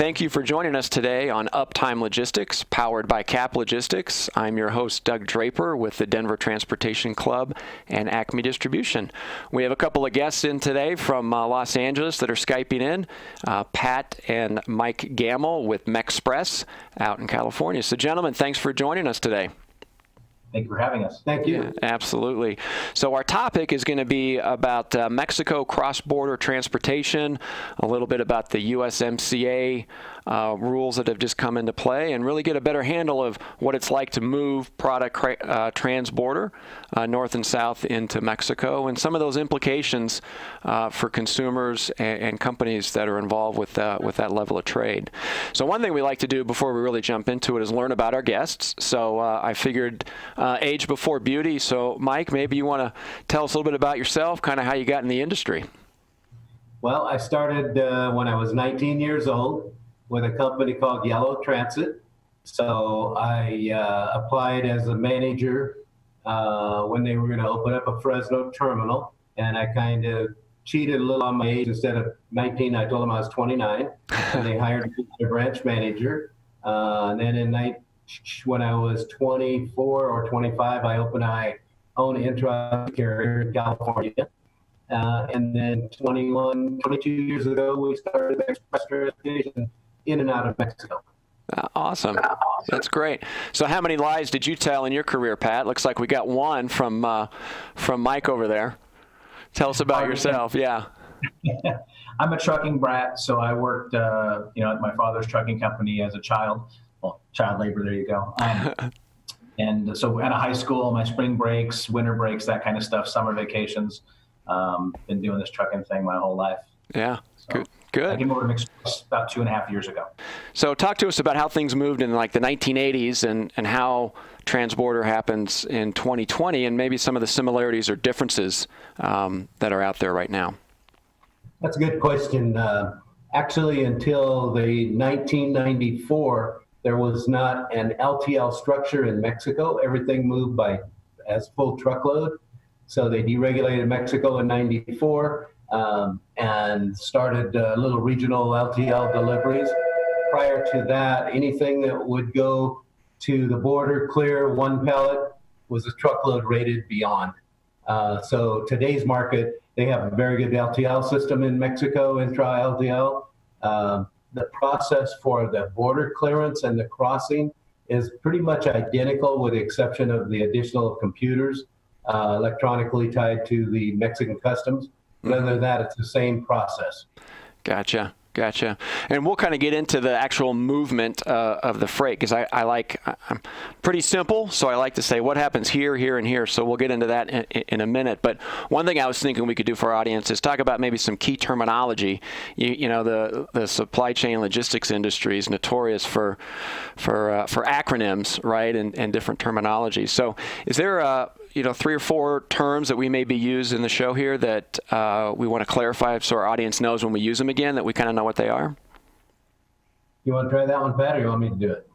Thank you for joining us today on Uptime Logistics, powered by Cap Logistics. I'm your host, Doug Draper, with the Denver Transportation Club and Acme Distribution. We have a couple of guests in today from Los Angeles that are Skyping in, Pat and Mike Gamble with Mexpress out in California. So, gentlemen, thanks for joining us today. Thank you for having us. Thank you. Yeah, absolutely. So our topic is going to be about Mexico cross-border transportation, a little bit about the USMCA rules that have just come into play, and really get a better handle of what it's like to move product trans-border north and south into Mexico, and some of those implications for consumers and companies that are involved with that level of trade. So one thing we like to do before we really jump into it is learn about our guests. So I figured age before beauty. So, Mike, maybe you want to tell us a little bit about yourself, kind of how you got in the industry. Well, I started when I was 19 years old with a company called Yellow Transit. So I applied as a manager when they were going to open up a Fresno terminal, and I kind of cheated a little on my age. Instead of 19, I told them I was 29, and they hired me as a branch manager. And then in when I was 24 or 25, I opened my own intra carrier in California. And then 22 years ago, we started the Express Transportation in and out of Mexico. Awesome. That's great. So how many lies did you tell in your career, Pat? Looks like we got one from Mike over there. Tell us about yourself. Yeah. I'm a trucking brat, so I worked at my father's trucking company as a child. Well, child labor, there you go. And so out of high school, my spring breaks, winter breaks, that kind of stuff, summer vacations, been doing this trucking thing my whole life. Yeah, so good. I came over to Express about 2.5 years ago. So talk to us about how things moved in like the 1980s and how transborder happens in 2020 and maybe some of the similarities or differences that are out there right now. That's a good question. Actually, until the 1994, there was not an LTL structure in Mexico. Everything moved as full truckload. So they deregulated Mexico in 94 and started little regional LTL deliveries. Prior to that, anything that would go to the border, clear one pallet, was a truckload rated beyond. So today's market, they have a very good LTL system in Mexico, intra-LTL. The process for the border clearance and the crossing is pretty much identical with the exception of the additional computers electronically tied to the Mexican customs. But other than that, it's the same process. Gotcha. Gotcha. And we'll kind of get into the actual movement of the freight because I'm pretty simple, so I like to say what happens here, here, and here. So we'll get into that in a minute. But one thing I was thinking we could do for our audience is talk about maybe some key terminology. You know, the supply chain logistics industry is notorious for acronyms, right, and different terminology. So is there three or four terms that we maybe use in the show here that we want to clarify so our audience knows when we use them again that we kind of know what they are? You want to try that one, Pat, or you want me to do it?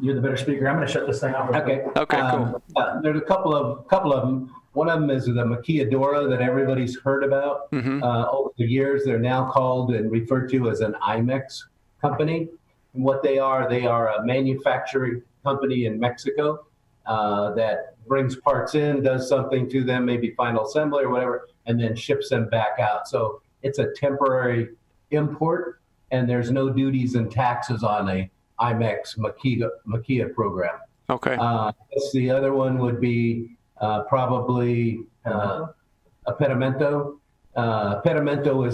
You're the better speaker. I'm going to shut this thing off. Okay. Okay, cool. There's a couple of them. One of them is the Maquiladora that everybody's heard about over the years. They're now called and referred to as an IMMEX company. And what they are a manufacturing company in Mexico that brings parts in, does something to them, maybe final assembly or whatever, and then ships them back out. So it's a temporary import, and there's no duties and taxes on a IMEX Maquila program. Okay. The other one would be a pedimento. Pedimento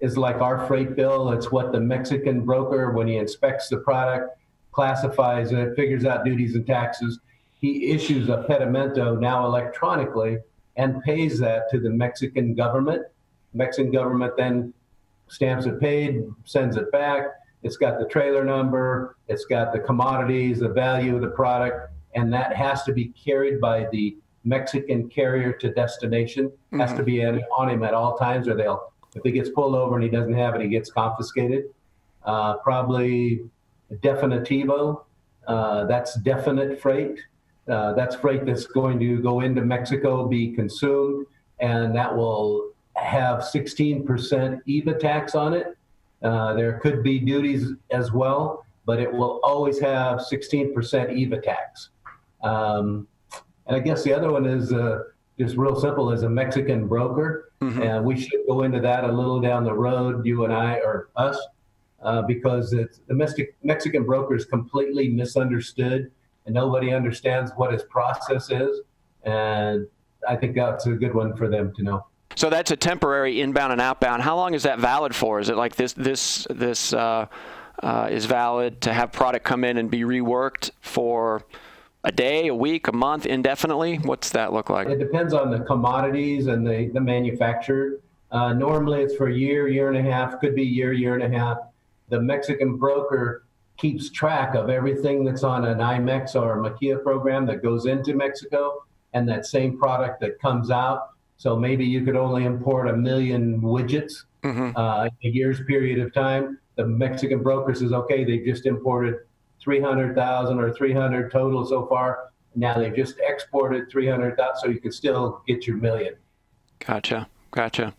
is like our freight bill. It's what the Mexican broker, when he inspects the product, classifies it, figures out duties and taxes. He issues a pedimento now electronically and pays that to the Mexican government. Mexican government then stamps it paid, sends it back. It's got the trailer number. It's got the commodities, the value of the product, and that has to be carried by the Mexican carrier to destination. Has to be on him at all times, or if he gets pulled over and he doesn't have it, he gets confiscated. Probably definitivo. That's definite freight. That's freight that's going to go into Mexico, be consumed, and that will have 16% EVA tax on it. There could be duties as well, but it will always have 16% EVA tax. And I guess the other one is just real simple, is a Mexican broker. Mm-hmm. And we should go into that a little down the road, you and I, or us, because it's, the Mexican broker is completely misunderstood and nobody understands what his process is. And I think that's a good one for them to know. So that's a temporary inbound and outbound. How long is that valid for? Is it like this is valid to have product come in and be reworked for a day, a week, a month, indefinitely? What's that look like? It depends on the commodities and the manufacturer. Normally it's for a year, year and a half, could be year, year and a half. The Mexican broker keeps track of everything that's on an IMMEX or a Maquila program that goes into Mexico and that same product that comes out. So maybe you could only import 1 million widgets mm-hmm. In a year's period of time. The Mexican broker says, okay, they've just imported 300,000 or 300 total so far. Now they've just exported 300,000, so you can still get your 1 million. Gotcha. Gotcha.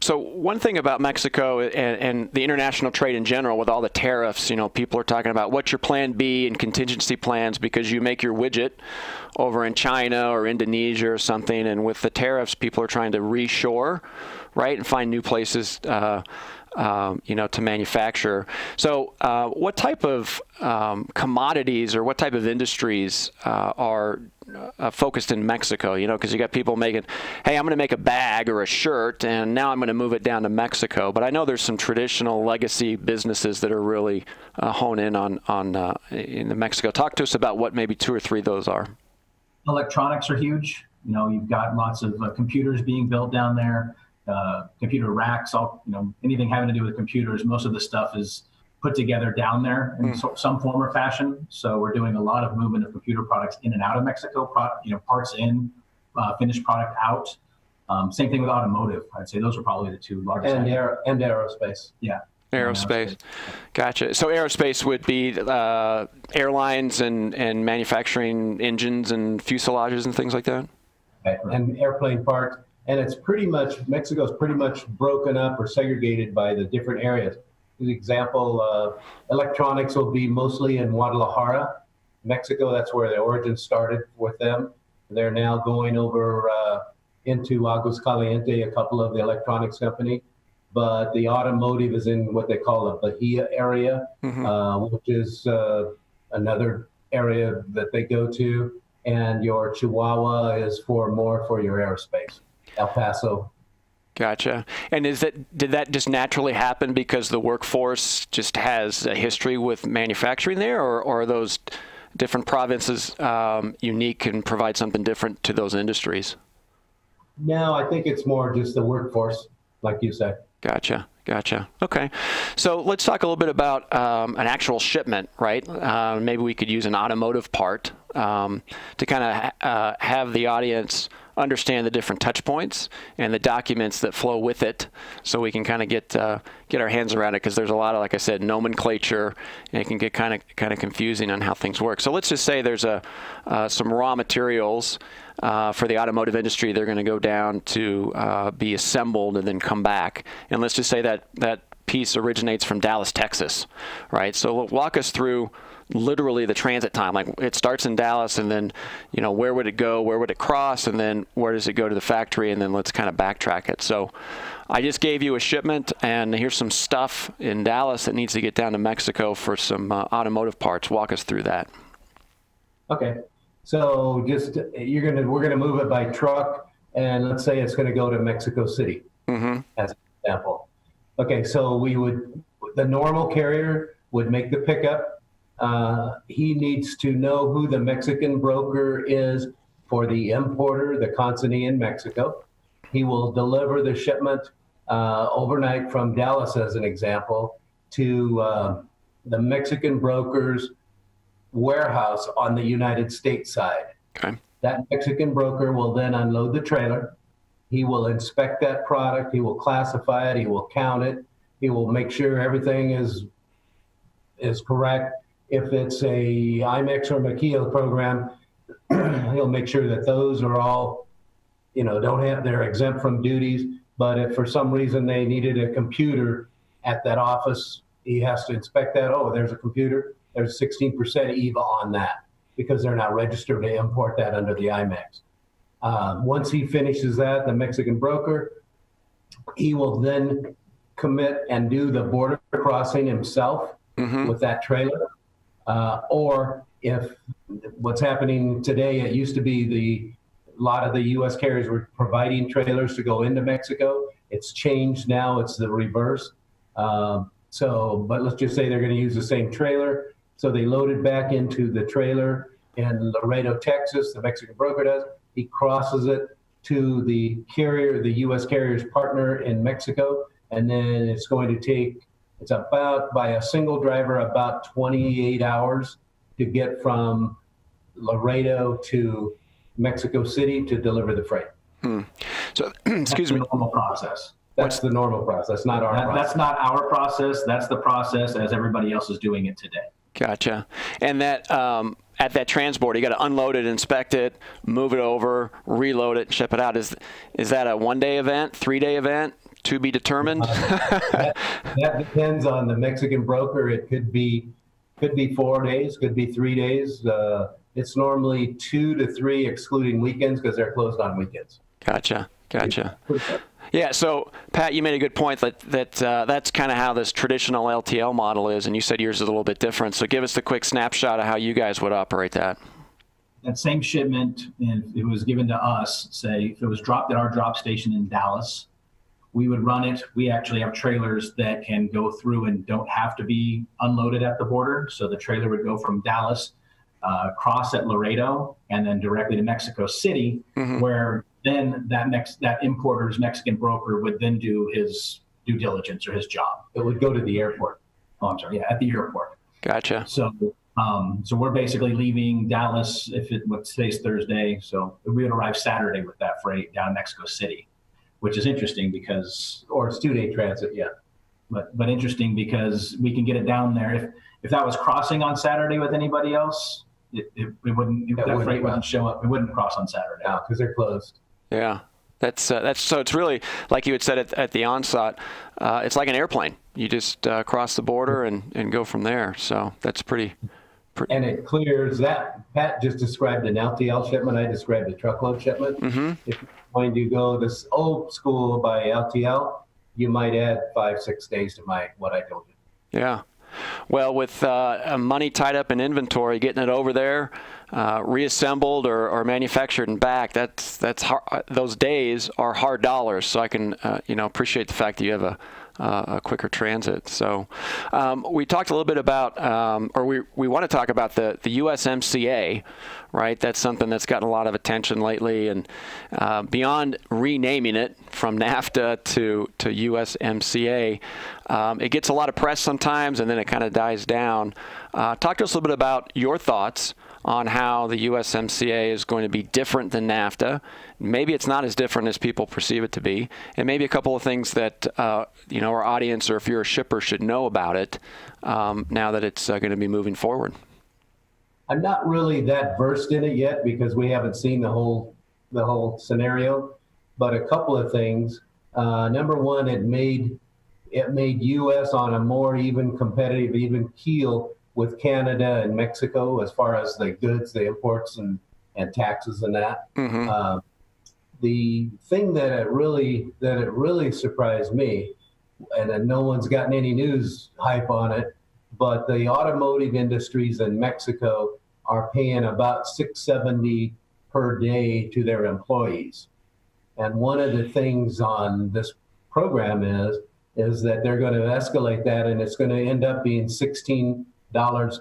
So one thing about Mexico and the international trade in general, with all the tariffs, you know, people are talking about what's your plan B and contingency plans, because you make your widget over in China or Indonesia or something, and with the tariffs, people are trying to reshore, right, and find new places, you know, to manufacture. So what type of commodities or what type of industries are focused in Mexico, you know, because you got people making, hey, I'm going to make a bag or a shirt, and now I'm going to move it down to Mexico. But I know there's some traditional legacy businesses that are really honed in on in Mexico. Talk to us about what maybe 2 or 3 of those are. Electronics are huge. You know, you've got lots of computers being built down there, computer racks, all, you know, anything having to do with computers. Most of the stuff is put together down there in some form or fashion. So we're doing a lot of movement of computer products in and out of Mexico, you know, parts in, finished product out. Same thing with automotive. I'd say those are probably the 2 largest. And aerospace. Yeah. Aerospace. Gotcha. So aerospace would be airlines and manufacturing engines and fuselages and things like that? Right. And airplane parts. And it's pretty much, Mexico's pretty much broken up or segregated by the different areas. For example, electronics will be mostly in Guadalajara, Mexico. That's where the origin started with them. They're now going over into Aguascalientes, a couple of the electronics company. But the automotive is in what they call the Bahia area, mm-hmm. Which is another area that they go to. And your Chihuahua is for more for your aerospace, El Paso. Gotcha. And is that, did that just naturally happen because the workforce just has a history with manufacturing there, or are those different provinces unique and provide something different to those industries? No, I think it's more just the workforce, like you said. Gotcha. Gotcha. Okay. So let's talk a little bit about an actual shipment, right? Maybe we could use an automotive part to kind of have the audience understand the different touch points and the documents that flow with it, so we can kind of get our hands around it, because there's a lot of, like I said, nomenclature, and it can get kind of confusing on how things work. So let's just say there's a some raw materials for the automotive industry. They're going to go down to be assembled and then come back. And let's just say that that piece originates from Dallas, Texas, right? So walk us through literally the transit time. Like, it starts in Dallas, and then, you know, where would it go, where would it cross, and then where does it go to the factory, and then let's kind of backtrack it. So I just gave you a shipment, and here's some stuff in Dallas that needs to get down to Mexico for some automotive parts. Walk us through that. Okay, so just we're gonna move it by truck, and let's say it's gonna go to Mexico City, mm-hmm. as an example. Okay, so we would, the normal carrier would make the pickup. He needs to know who the Mexican broker is for the importer, the consignee in Mexico. He will deliver the shipment overnight from Dallas, as an example, to the Mexican broker's warehouse on the United States side. Okay. That Mexican broker will then unload the trailer. He will inspect that product. He will classify it. He will count it. He will make sure everything is correct. If it's a IMMEX or Maquila program, he'll make sure that those are all, you know, they're exempt from duties. But if for some reason they needed a computer at that office. He has to inspect that. Oh, there's a computer. There's 16% EVA on that because they're not registered to import that under the IMMEX. Once he finishes that, the Mexican broker, he will then commit and do the border crossing himself with that trailer. Or if what's happening today, it used to be a lot of the U.S. carriers were providing trailers to go into Mexico. It's changed now. It's the reverse. But let's just say they're going to use the same trailer. So they loaded back into the trailer in Laredo, Texas. The Mexican broker does. He crosses it to the carrier, the U.S. carrier's partner in Mexico, and then it's going to take, it's about, by a single driver, about 28 hours to get from Laredo to Mexico City to deliver the freight. So, excuse me. Normal process. That's the normal process, not our process. That's not our process. That's the process as everybody else is doing it today. Gotcha. And that at that transport, you got to unload it, inspect it, move it over, reload it, ship it out. Is that a one-day event, three-day event, to be determined? That depends on the Mexican broker. It could be 4 days, could be 3 days. It's normally 2 to 3, excluding weekends because they're closed on weekends. Gotcha. Gotcha. Yeah, so Pat, you made a good point that's kind of how this traditional LTL model is, and you said yours is a little bit different. So give us the quick snapshot of how you guys would operate that. That same shipment, and it was given to us, say, if it was dropped at our drop station in Dallas, we would run it. We actually have trailers that can go through and don't have to be unloaded at the border. So the trailer would go from Dallas, cross at Laredo, and then directly to Mexico City, where then that importer's Mexican broker would then do his due diligence or his job. It would go to the airport. Oh, I'm sorry. Yeah, at the airport. Gotcha. So, so we're basically leaving Dallas today's Thursday, so we would arrive Saturday with that freight down in Mexico City, which is interesting because, or it's 2-day transit, yeah. But interesting because we can get it down there. If that was crossing on Saturday with anybody else, that freight wouldn't show up. It wouldn't cross on Saturday because they're closed. Yeah, that's so. It's really like you had said at the onset. It's like an airplane. You just cross the border and go from there. So that's pretty. And it clears that. Pat just described an LTL shipment. I described a truckload shipment. If you're going to go this old school by LTL, you might add 5-6 days to what I told you. Yeah. Well, with money tied up in inventory, getting it over there, reassembled or manufactured and back, that's hard. Those days are hard dollars. So I can appreciate the fact that you have a quicker transit. So we talked a little bit about, we want to talk about the USMCA, right? That's something that's gotten a lot of attention lately, and beyond renaming it from NAFTA to USMCA, it gets a lot of press sometimes, and then it kind of dies down. Talk to us a little bit about your thoughts on how the USMCA is going to be different than NAFTA. Maybe it's not as different as people perceive it to be, and maybe a couple of things that our audience, or if you're a shipper, should know about it now that it's going to be moving forward. I'm not really that versed in it yet because we haven't seen the whole scenario, but a couple of things. Number one, it made U.S. on a more even competitive, even keel with Canada and Mexico as far as the goods, the imports and taxes and that. The thing that it really surprised me, and no one's gotten any news hype on it, but the automotive industries in Mexico are paying about $670 per day to their employees. And one of the things on this program is that they're going to escalate that, and it's going to end up being $16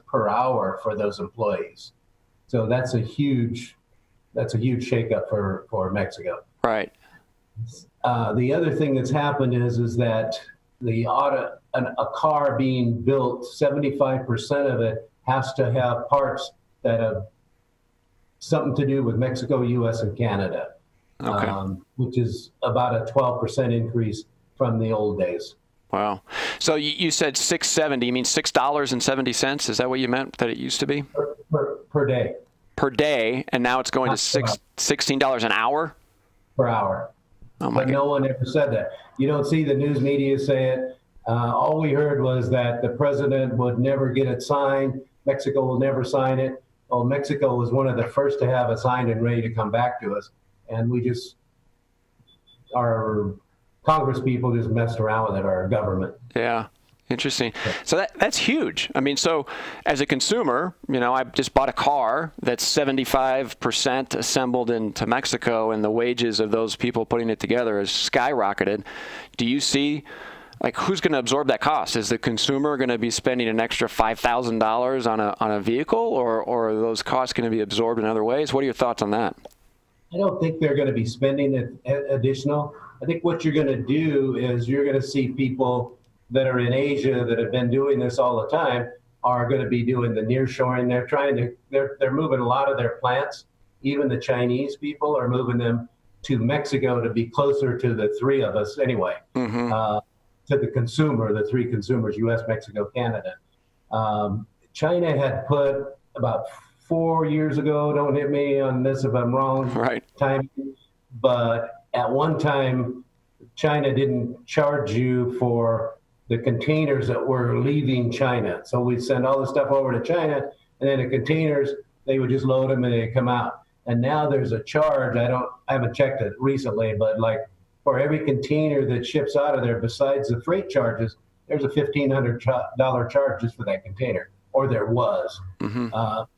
per hour for those employees. So that's a huge shakeup for Mexico. Right. The other thing that's happened is that a car being built, 75% of it has to have parts that have something to do with Mexico, U.S., and Canada, okay. Which is about a 12% increase from the old days. Wow. So you said $670. You mean $6.70? Is that what you meant that it used to be? Per day. Per day, and now it's going to $16 an hour? Per hour. Oh my God. No one ever said that. You don't see the news media say it. All we heard was that the president would never get it signed. Mexico will never sign it. Well, Mexico was one of the first to have it signed and ready to come back to us. And we just, our Congress people just messed around with it, our government. Yeah. Interesting. So that's huge. I mean, so as a consumer, you know, I just bought a car that's 75% assembled into Mexico, and the wages of those people putting it together is skyrocketed. Do you see, like, who's going to absorb that cost? Is the consumer going to be spending an extra $5,000 on a vehicle, or are those costs going to be absorbed in other ways? What are your thoughts on that? I don't think they're going to be spending additional. I think what you're going to do is you're going to see people that are in Asia that have been doing this all the time are going to be doing the nearshoring. They're trying to, they're moving a lot of their plants. Even the Chinese people are moving them to Mexico to be closer to the three of us anyway, mm-hmm. To the consumer, the three consumers, US, Mexico, Canada. China had put about 4 years ago, don't hit me on this if I'm wrong, right. Time, but at one time, China didn't charge you for the containers that were leaving China. So we'd send all the stuff over to China, and then the containers, they would just load them and they'd come out. And now there's a charge, I haven't checked it recently, but like for every container that ships out of there, besides the freight charges, there's a $1,500 charge just for that container, or there was. Mm-hmm.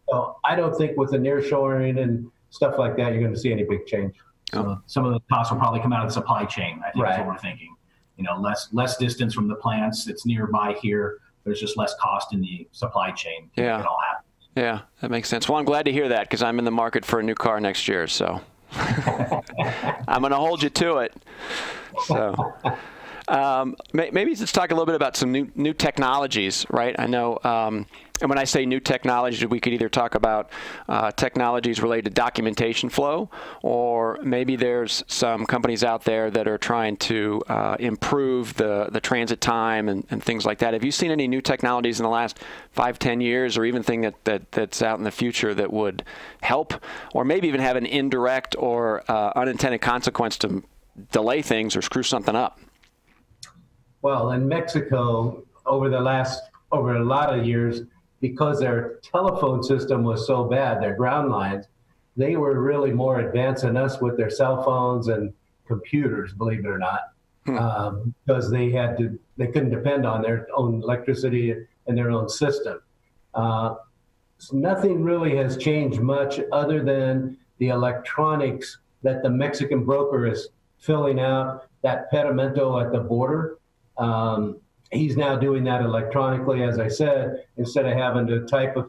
So I don't think with the nearshoring and stuff like that, you're gonna see any big change. So some of the costs will probably come out of the supply chain, I think right. That's what we're thinking. You know, less distance from the plants. It's nearby here. There's just less cost in the supply chain. Yeah. It all happens. Yeah, that makes sense. Well, I'm glad to hear that because I'm in the market for a new car next year. So I'm going to hold you to it. So maybe let's talk a little bit about some new technologies, right? I know, and when I say new technologies, we could either talk about technologies related to documentation flow, or maybe there's some companies out there that are trying to improve the transit time and things like that. Have you seen any new technologies in the last 5-10 years, or even thing that's out in the future that would help, or maybe even have an indirect or unintended consequence to delay things or screw something up? Well, in Mexico, over a lot of years, because their telephone system was so bad, their ground lines, they were really more advanced than us with their cell phones and computers, believe it or not, because they couldn't depend on their own electricity and their own system. So nothing really has changed much other than the electronics that the Mexican broker is filling out, that pedimento at the border. He's now doing that electronically, as I said, instead of having to type a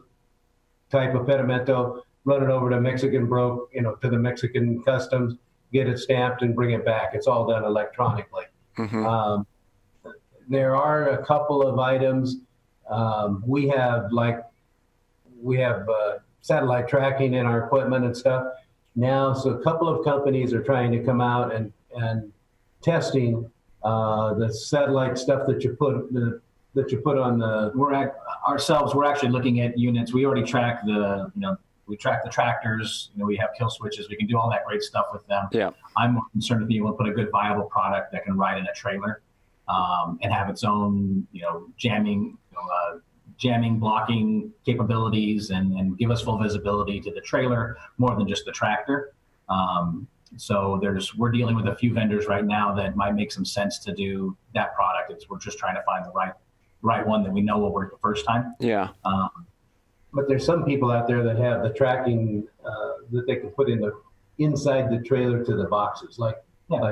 pedimento, run it over to to the Mexican customs, get it stamped and bring it back. It's all done electronically. Mm-hmm. There are a couple of items. We have satellite tracking in our equipment and stuff now. So a couple of companies are trying to come out and testing the satellite stuff that you put on the. We're actually looking at units. We already track we track the tractors. You know, we have kill switches. We can do all that great stuff with them. Yeah. I'm more concerned with being able to put a good viable product that can ride in a trailer, and have its own jamming blocking capabilities and give us full visibility to the trailer more than just the tractor. So we're dealing with a few vendors right now that might make some sense to do that product. We're just trying to find the right one that we know will work the first time. Yeah. But there's some people out there that have the tracking that they can put in inside the trailer to the boxes. Like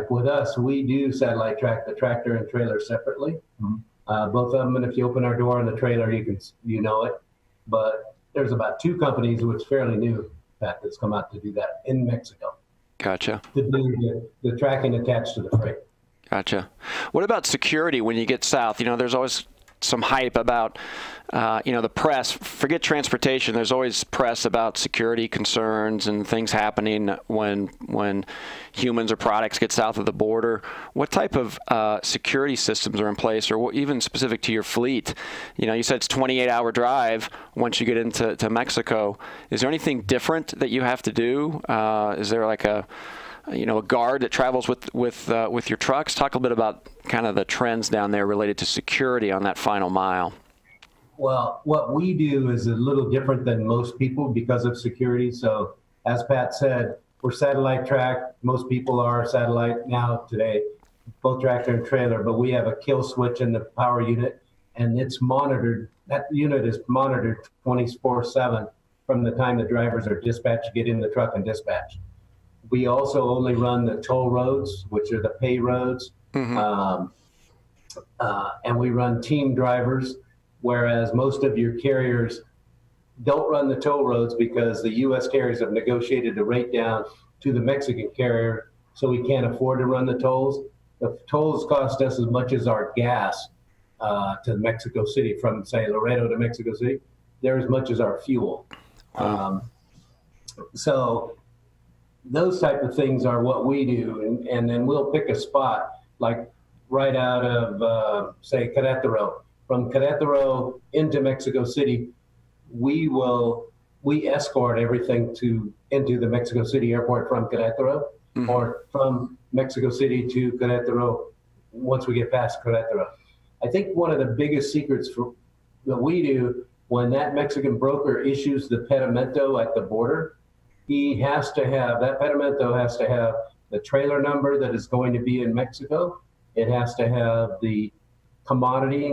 with us, we do satellite track the tractor and trailer separately, mm-hmm. Both of them. And if you open our door on the trailer, you know it. But there's about two companies which is fairly new that's come out to do that in Mexico. Gotcha. The tracking attached to the freight. Gotcha. What about security when you get south? You know, there's always some hype about, the press. Forget transportation. There's always press about security concerns and things happening when humans or products get south of the border. What type of security systems are in place, or even specific to your fleet? You know, you said it's a 28-hour drive once you get into Mexico. Is there anything different that you have to do? Is there like a guard that travels with your trucks? Talk a little bit about kind of the trends down there related to security on that final mile? Well, what we do is a little different than most people because of security. So as Pat said, we're satellite tracked. Most people are satellite now today, both tractor and trailer, but we have a kill switch in the power unit and it's monitored. That unit is monitored 24/7 from the time the drivers are dispatched, get in the truck and dispatch. We also only run the toll roads, which are the pay roads. Mm-hmm. And we run team drivers, whereas most of your carriers don't run the toll roads because the U.S. carriers have negotiated the rate down to the Mexican carrier, so we can't afford to run the tolls. The tolls cost us as much as our gas to Mexico City, from, say, Laredo to Mexico City. They're as much as our fuel. Wow. So those type of things are what we do, and then we'll pick a spot, like right out of, say, Querétaro. From Querétaro into Mexico City, we escort everything into the Mexico City airport from Querétaro, mm-hmm. or from Mexico City to Querétaro once we get past Querétaro. I think one of the biggest secrets that we do, when that Mexican broker issues the pedimento at the border, that pedimento has to have the trailer number that is going to be in Mexico. It has to have the commodity,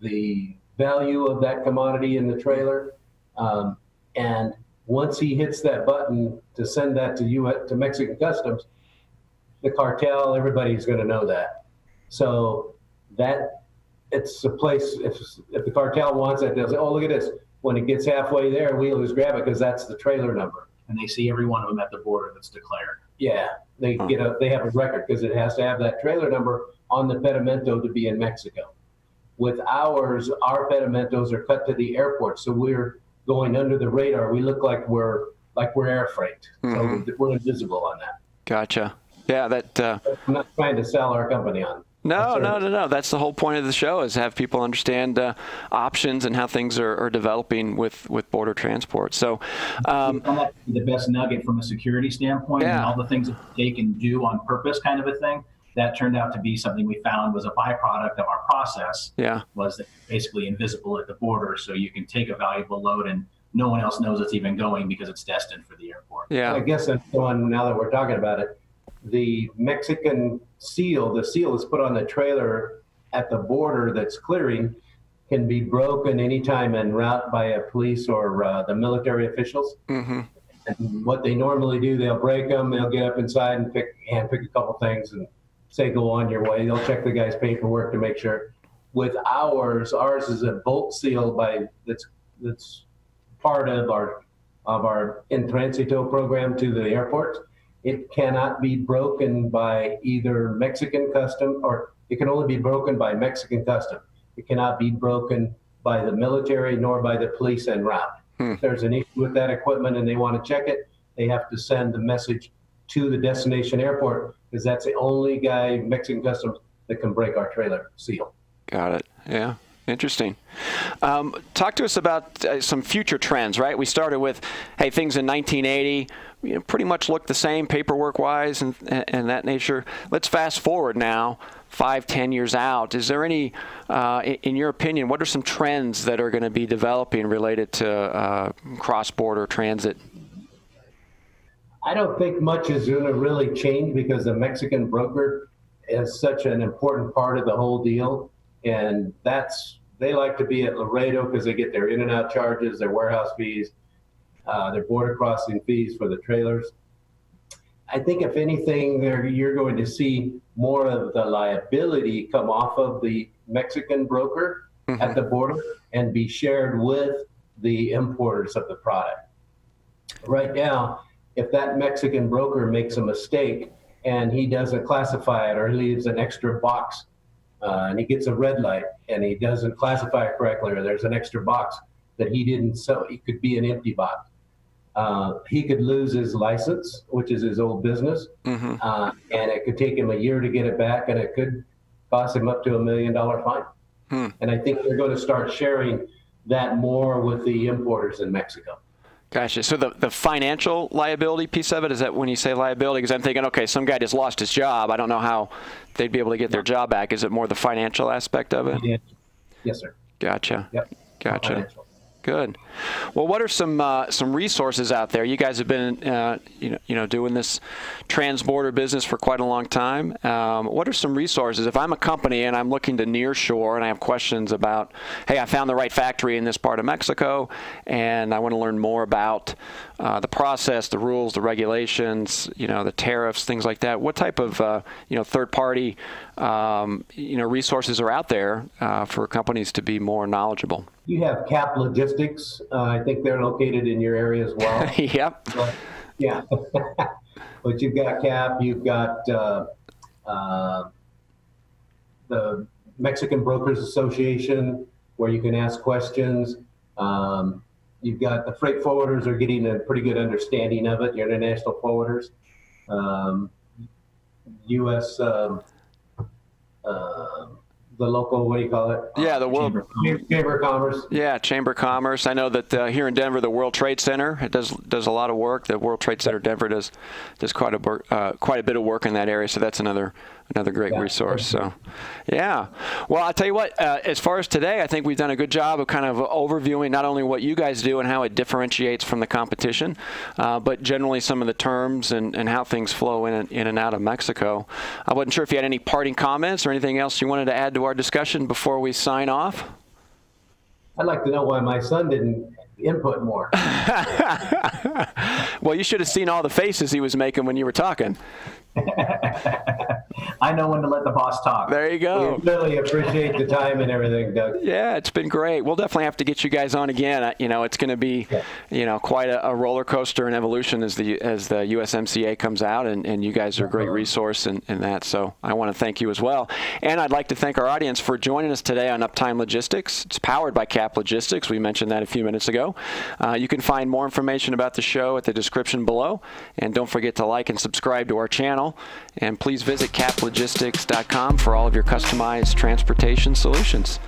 the value of that commodity in the trailer. And once he hits that button to send that to Mexican Customs, the cartel, everybody's going to know that. So that it's a place, if the cartel wants it, they'll say, oh, look at this. When it gets halfway there, we'll just grab it because that's the trailer number. And they see every one of them at the border that's declared. Yeah, they have a record because it has to have that trailer number on the pedimento to be in Mexico. With ours, our pedimentos are cut to the airport, so we're going under the radar. We look like we're air freight, mm-hmm. so we're invisible on that. Gotcha. Yeah, that. I'm not trying to sell our company on. No. That's the whole point of the show, is have people understand options and how things are developing with border transport. So the best nugget from a security standpoint, yeah. and all the things that they can do on purpose kind of a thing, that turned out to be something we found was a byproduct of our process, yeah. was that basically invisible at the border, so you can take a valuable load and no one else knows it's even going because it's destined for the airport. Yeah, I guess that's one, now that we're talking about it, the Mexican seal, the seal that's put on the trailer at the border that's clearing, can be broken anytime en route by a police or the military officials. Mm-hmm. And what they normally do, they'll break them, they'll get up inside and pick a couple things and say, go on your way. They'll check the guy's paperwork to make sure. With ours is a bolt seal that's part of our in transito program to the airport. It cannot be broken by either Mexican custom, or it can only be broken by Mexican custom. It cannot be broken by the military nor by the police en route. Hmm. If there's an issue with that equipment and they want to check it, they have to send the message to the destination airport, because that's the only guy, Mexican Customs, that can break our trailer seal. Got it. Yeah. Interesting. Talk to us about some future trends, right? We started with, hey, things in 1980 pretty much looked the same paperwork-wise and that nature. Let's fast forward now 5-10 years out. Is there any, in your opinion, what are some trends that are going to be developing related to cross-border transit? I don't think much is going to really change because the Mexican broker is such an important part of the whole deal. And they like to be at Laredo because they get their in and out charges, their warehouse fees, their border crossing fees for the trailers. I think if anything, you're going to see more of the liability come off of the Mexican broker mm-hmm. at the border and be shared with the importers of the product. Right now, if that Mexican broker makes a mistake and he doesn't classify it, or leaves an extra box and he gets a red light and he doesn't classify it correctly, or there's an extra box that he didn't, so it could be an empty box. He could lose his license, which is his old business, mm-hmm. And it could take him a year to get it back, and it could cost him up to $1 million fine. Hmm. And I think they're going to start sharing that more with the importers in Mexico. Gotcha. So the financial liability piece of it, is that when you say liability, because I'm thinking, okay, some guy just lost his job. I don't know how they'd be able to get their job back. Is it more the financial aspect of it? Yeah. Yes, sir. Gotcha. Yep. Gotcha. Financial. Good. Well, what are some resources out there? You guys have been you know doing this transborder business for quite a long time. What are some resources? If I'm a company and I'm looking to nearshore and I have questions about, hey, I found the right factory in this part of Mexico, and I want to learn more about the process, the rules, the regulations, you know, the tariffs, things like that. What type of you know, third-party you know, resources are out there for companies to be more knowledgeable? You have Cap Logistics. I think they're located in your area as well. Yep. But, yeah. But you've got Cap. You've got the Mexican Brokers Association, where you can ask questions. You've got the freight forwarders are getting a pretty good understanding of it. Your international forwarders, U.S. The local, what do you call it? Yeah, the World Chamber of Commerce. Yeah, Chamber of Commerce. I know that here in Denver, the World Trade Center, it does a lot of work. The World Trade Center Denver does quite a bit of work in that area. So that's another great resource. So, yeah. Well, I'll tell you what. As far as today, I think we've done a good job of kind of overviewing not only what you guys do and how it differentiates from the competition, but generally some of the terms and how things flow in and out of Mexico. I wasn't sure if you had any parting comments or anything else you wanted to add to our discussion before we sign off. I'd like to know why my son didn't input more. Well, you should have seen all the faces he was making when you were talking. I know when to let the boss talk. There you go. We really appreciate the time and everything, Doug. Yeah, it's been great. We'll definitely have to get you guys on again. You know, it's going to be, you know, quite a roller coaster and evolution as the USMCA comes out, and you guys are a great resource in that. So I want to thank you as well. And I'd like to thank our audience for joining us today on Uptime Logistics. It's powered by Cap Logistics. We mentioned that a few minutes ago. You can find more information about the show at the description below. And don't forget to like and subscribe to our channel. And please visit caplogistics.com for all of your customized transportation solutions.